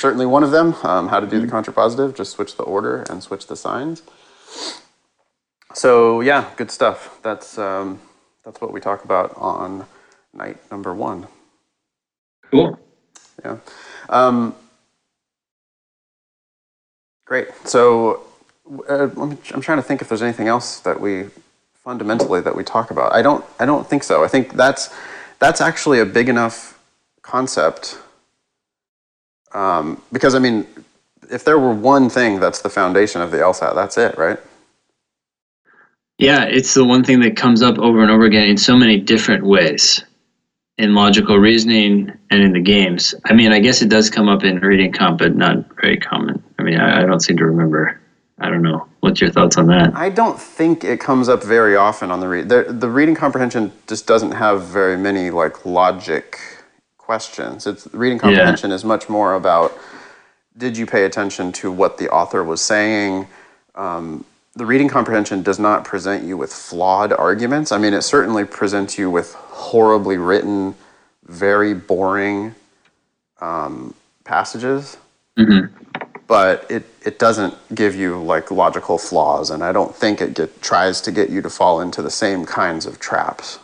certainly one of them. How to do the contrapositive? Just switch the order and switch the signs. So yeah, good stuff. That's what we talk about on night number 1. Cool. Yeah. Great. So. I'm trying to think if there's anything else that we talk about. I don't think so. I think that's actually a big enough concept. Because if there were one thing that's the foundation of the LSAT, that's it, right? Yeah, it's the one thing that comes up over and over again in so many different ways, in logical reasoning and in the games. I guess it does come up in reading comp, but not very common. I don't seem to remember. I don't know. What's your thoughts on that? I don't think it comes up very often on the read. The reading comprehension just doesn't have very many logic questions. Reading comprehension is much more about, did you pay attention to what the author was saying? The reading comprehension does not present you with flawed arguments. It certainly presents you with horribly written, very boring passages. Mm-hmm. But it doesn't give you logical flaws, and I don't think it tries to get you to fall into the same kinds of traps.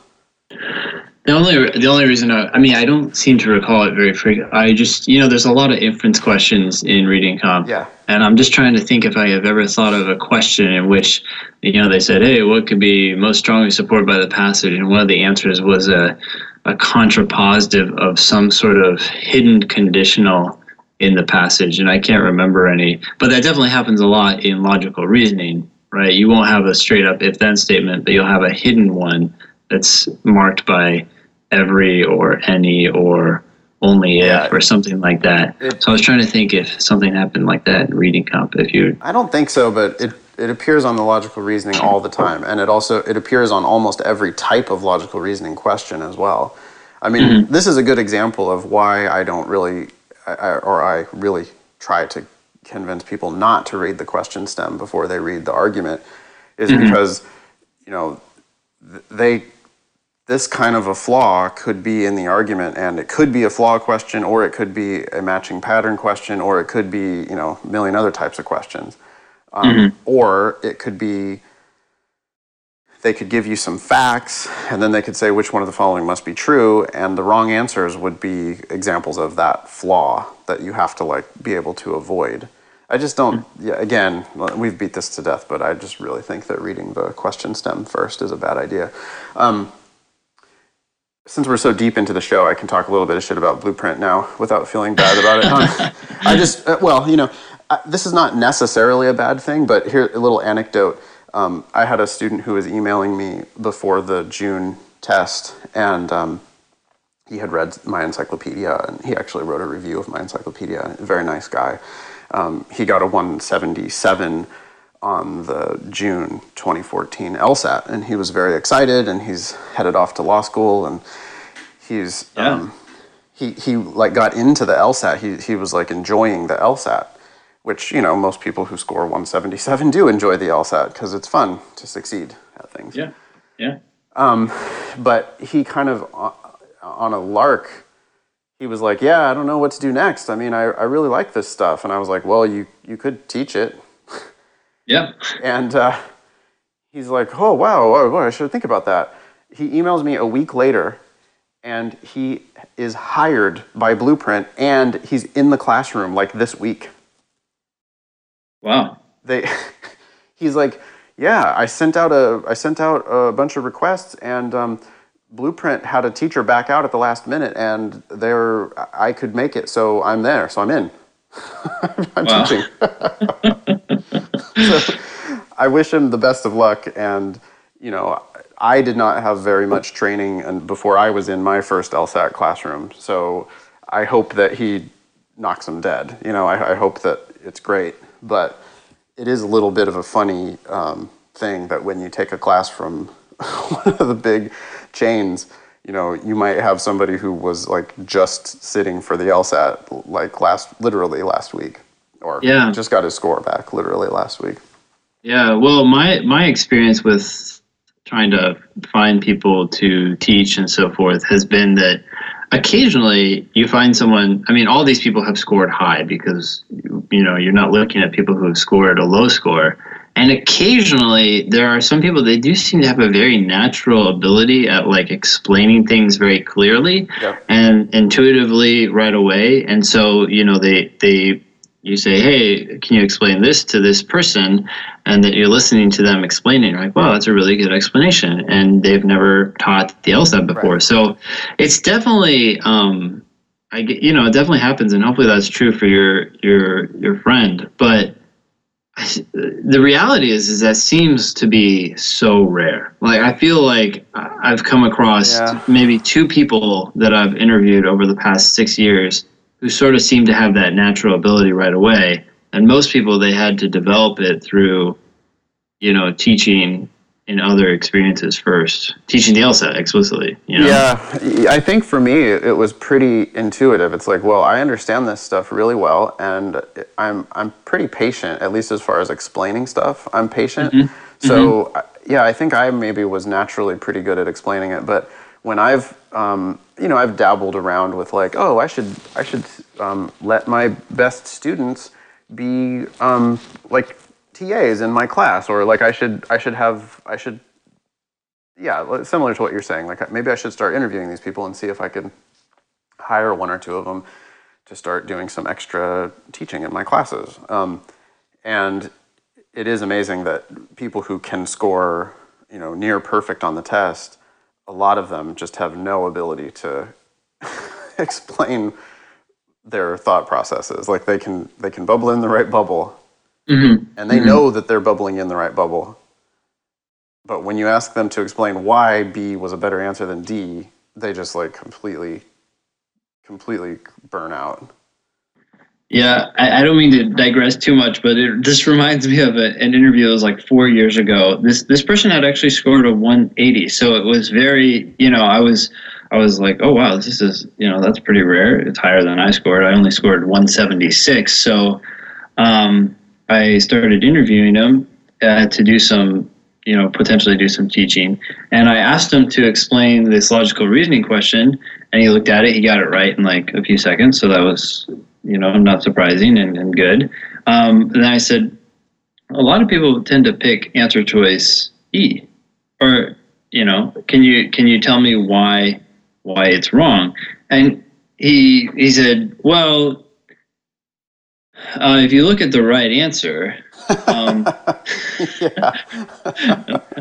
The only reason I don't seem to recall it very frequently. I just there's a lot of inference questions in reading comp. Yeah. And I'm just trying to think if I have ever thought of a question in which they said, hey, what could be most strongly supported by the passage, and one of the answers was a contrapositive of some sort of hidden conditional in the passage, and I can't remember any, but that definitely happens a lot in logical reasoning, right? You won't have a straight up if-then statement, but you'll have a hidden one that's marked by every or any or only if or something like that. So I was trying to think if something happened like that in reading comp. I don't think so, but it appears on the logical reasoning all the time, and it appears on almost every type of logical reasoning question as well. This is a good example of why I really try to convince people not to read the question stem before they read the argument, is because this kind of a flaw could be in the argument, and it could be a flaw question, or it could be a matching pattern question, or it could be a million other types of questions, or it could be they could give you some facts, and then they could say which one of the following must be true, and the wrong answers would be examples of that flaw that you have to be able to avoid. I just don't. Yeah, again, we've beat this to death, but I just really think that reading the question stem first is a bad idea. Since we're so deep into the show, I can talk a little bit of shit about Blueprint now without feeling bad about it. This is not necessarily a bad thing, but here a little anecdote. I had a student who was emailing me before the June test, and he had read my encyclopedia, and he actually wrote a review of my encyclopedia. A very nice guy. He got a 177 on the June 2014 LSAT, and he was very excited, and he's headed off to law school, and he's he got into the LSAT. He was enjoying the LSAT, which, most people who score 177 do enjoy the LSAT because it's fun to succeed at things. Yeah, yeah. But he kind of, on a lark, he was like, yeah, I don't know what to do next. I really like this stuff. And I was like, well, you could teach it. Yeah. And He's like, oh, wow, I should think about that. He emails me a week later, and he is hired by Blueprint, and he's in the classroom, like, this week. Wow. He's like, yeah, I sent out a bunch of requests, and Blueprint had a teacher back out at the last minute, and I could make it, so I'm there, so I'm in. I'm wow. teaching. So, I wish him the best of luck, and, you know, I did not have very much training and before I was in my first LSAT classroom, so I hope that he knocks him dead. You know, I hope that it's great, but it is a little bit of a funny thing that when you take a class from one of the big chains, you know, you might have somebody who was, like, just sitting for the LSAT, like, literally last week, or yeah. just got his score back literally last week. Yeah, well, my experience with trying to find people to teach and so forth has been that occasionally you find someone. I mean, all these people have scored high because, you know, you're not looking at people who have scored a low score. And occasionally there are some people, they do seem to have a very natural ability at, like, explaining things very clearly yeah. and intuitively right away. And so, you know, you say, hey, can you explain this to this person? And that you're listening to them explain it. You're like, wow, that's a really good explanation. And they've never taught the LSAT before. Right. So it's definitely, it definitely happens. And hopefully that's true for your friend. But the reality is that seems to be so rare. Like, I feel like I've come across yeah. maybe two people that I've interviewed over the past 6 years who sort of seem to have that natural ability right away. And most people, they had to develop it through, you know, teaching in other experiences first, teaching the LSAT explicitly, you know? Yeah, I think for me, it was pretty intuitive. It's like, well, I understand this stuff really well, and I'm pretty patient, at least as far as explaining stuff. I'm patient. Mm-hmm. So, mm-hmm. yeah, I think I maybe was naturally pretty good at explaining it, but when I've, I've dabbled around with, like, oh, I should let my best students be like TAs in my class, or like I should yeah, similar to what you're saying. Like, maybe I should start interviewing these people and see if I could hire one or two of them to start doing some extra teaching in my classes. And it is amazing that people who can score, you know, near perfect on the test, a lot of them just have no ability to explain their thought processes. Like, they can bubble in the right bubble, mm-hmm. and they mm-hmm. know that they're bubbling in the right bubble. But when you ask them to explain why B was a better answer than D, they just, like, completely burn out. Yeah, I don't mean to digress too much, but it just reminds me of an interview that was like 4 years ago. This person had actually scored a 180, so it was very, you know, I was like, oh wow, this is, you know, that's pretty rare. It's higher than I scored. I only scored 176, so I started interviewing him to do some, you know, potentially do some teaching, and I asked him to explain this logical reasoning question, and he looked at it, he got it right in like a few seconds, so that was, you know, not surprising and good. And then I said, a lot of people tend to pick answer choice E, or, you know, can you tell me why it's wrong? And he said, well, if you look at the right answer, I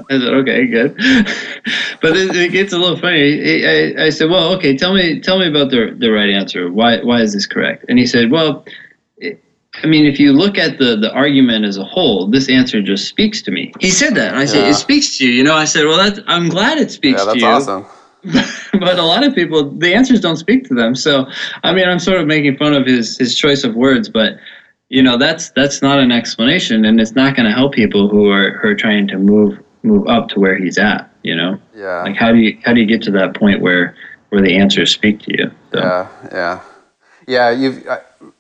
said, okay, good. But it gets a little funny. I said, well, okay, tell me about the right answer. Why is this correct? And he said, well, if you look at the argument as a whole, this answer just speaks to me. He said that. And I said, it speaks to you. You know, I said, well, I'm glad it speaks to you. Yeah, that's awesome. But a lot of people, the answers don't speak to them. So, I mean, I'm sort of making fun of his choice of words, but you know, that's not an explanation, and it's not going to help people who are trying to move up to where he's at. You know, yeah. Like, how do you get to that point where the answers speak to you? So. Yeah. You've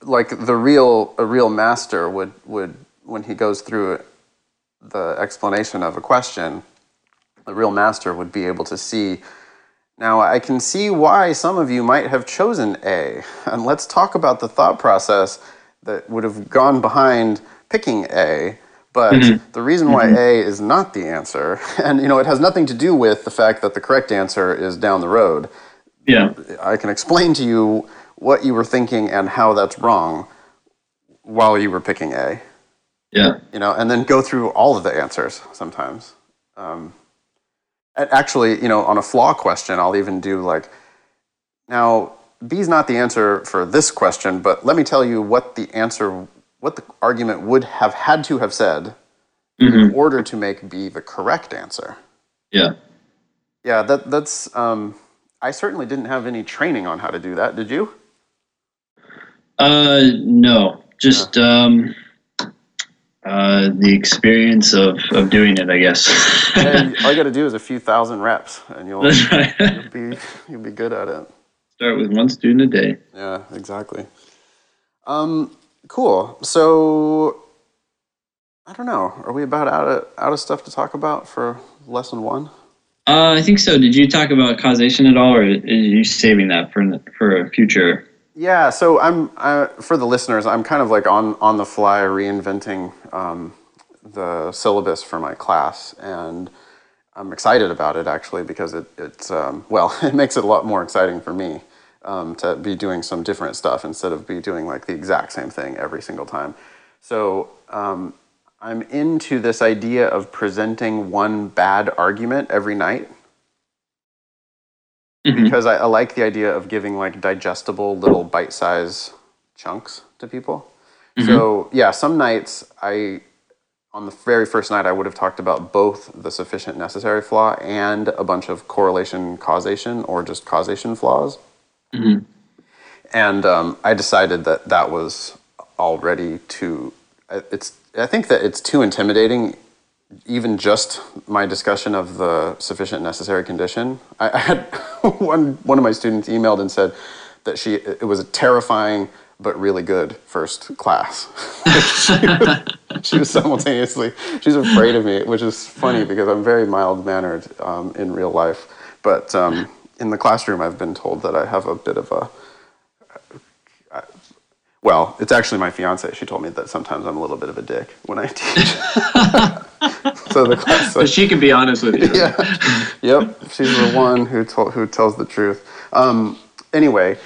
like a real master would when he goes through the explanation of a question, the real master would be able to see. Now, I can see why some of you might have chosen A, and let's talk about the thought process that would have gone behind picking A, But the reason why A is not the answer, and you know, it has nothing to do with the fact that the correct answer is down the road. Yeah, I can explain to you what you were thinking and how that's wrong while you were picking A. Yeah, you know, and then go through all of the answers sometimes. And actually, you know, on a flaw question, I'll even do like, now B is not the answer for this question, but let me tell you what the answer, what the argument would have had to have said in order to make B the correct answer. Yeah, yeah, that's. I certainly didn't have any training on how to do that. Did you? No, just the experience of doing it, I guess. And all you got to do is a few thousand reps, and you'll, you'll be good at it. Start with one student a day. Yeah, exactly. Cool. So, I don't know. Are we about out of stuff to talk about for lesson one? I think so. Did you talk about causation at all, or are you saving that for a future? Yeah. So I'm for the listeners, I'm kind of like on the fly reinventing the syllabus for my class, and I'm excited about it actually because it makes it a lot more exciting for me to be doing some different stuff instead of be doing like the exact same thing every single time. So. I'm into this idea of presenting one bad argument every night because I like the idea of giving like digestible little bite-sized chunks to people. So yeah, some nights on the very first night I would have talked about both the sufficient necessary flaw and a bunch of correlation causation or just causation flaws. And I decided that was already too... I think that it's too intimidating, even just my discussion of the sufficient necessary condition. I had one of my students emailed and said that it was a terrifying but really good first class. she was simultaneously, she's afraid of me, which is funny because I'm very mild-mannered in real life. But in the classroom, I've been told that I have a bit of a... Well, it's actually my fiance. She told me that sometimes I'm a little bit of a dick when I teach. So the class, but she can be honest with you. Yeah. Yep. She's the one who tells the truth. Anyway,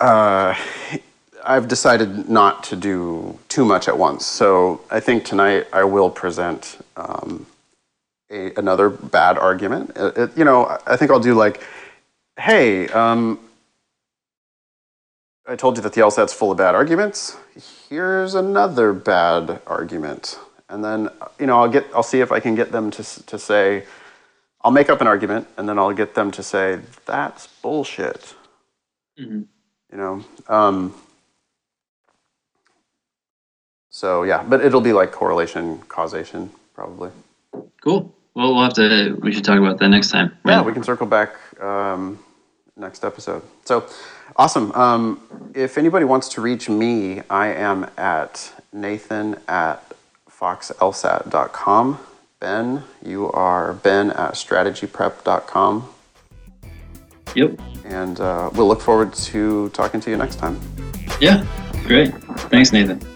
I've decided not to do too much at once. So I think tonight I will present another bad argument. I think I'll do like, hey. I told you that the LSAT's full of bad arguments. Here's another bad argument. And then, you know, I'll see if I can get them to say, I'll make up an argument, and then I'll get them to say, that's bullshit. You know? So, yeah, but it'll be like correlation, causation, probably. Cool. Well, we should talk about that next time. Yeah, we can circle back next episode. So... Awesome. If anybody wants to reach me, I am at nathan@foxlsat.com. Ben, you are ben@strategyprep.com. Yep. And we'll look forward to talking to you next time. Yeah, great. Thanks, Nathan.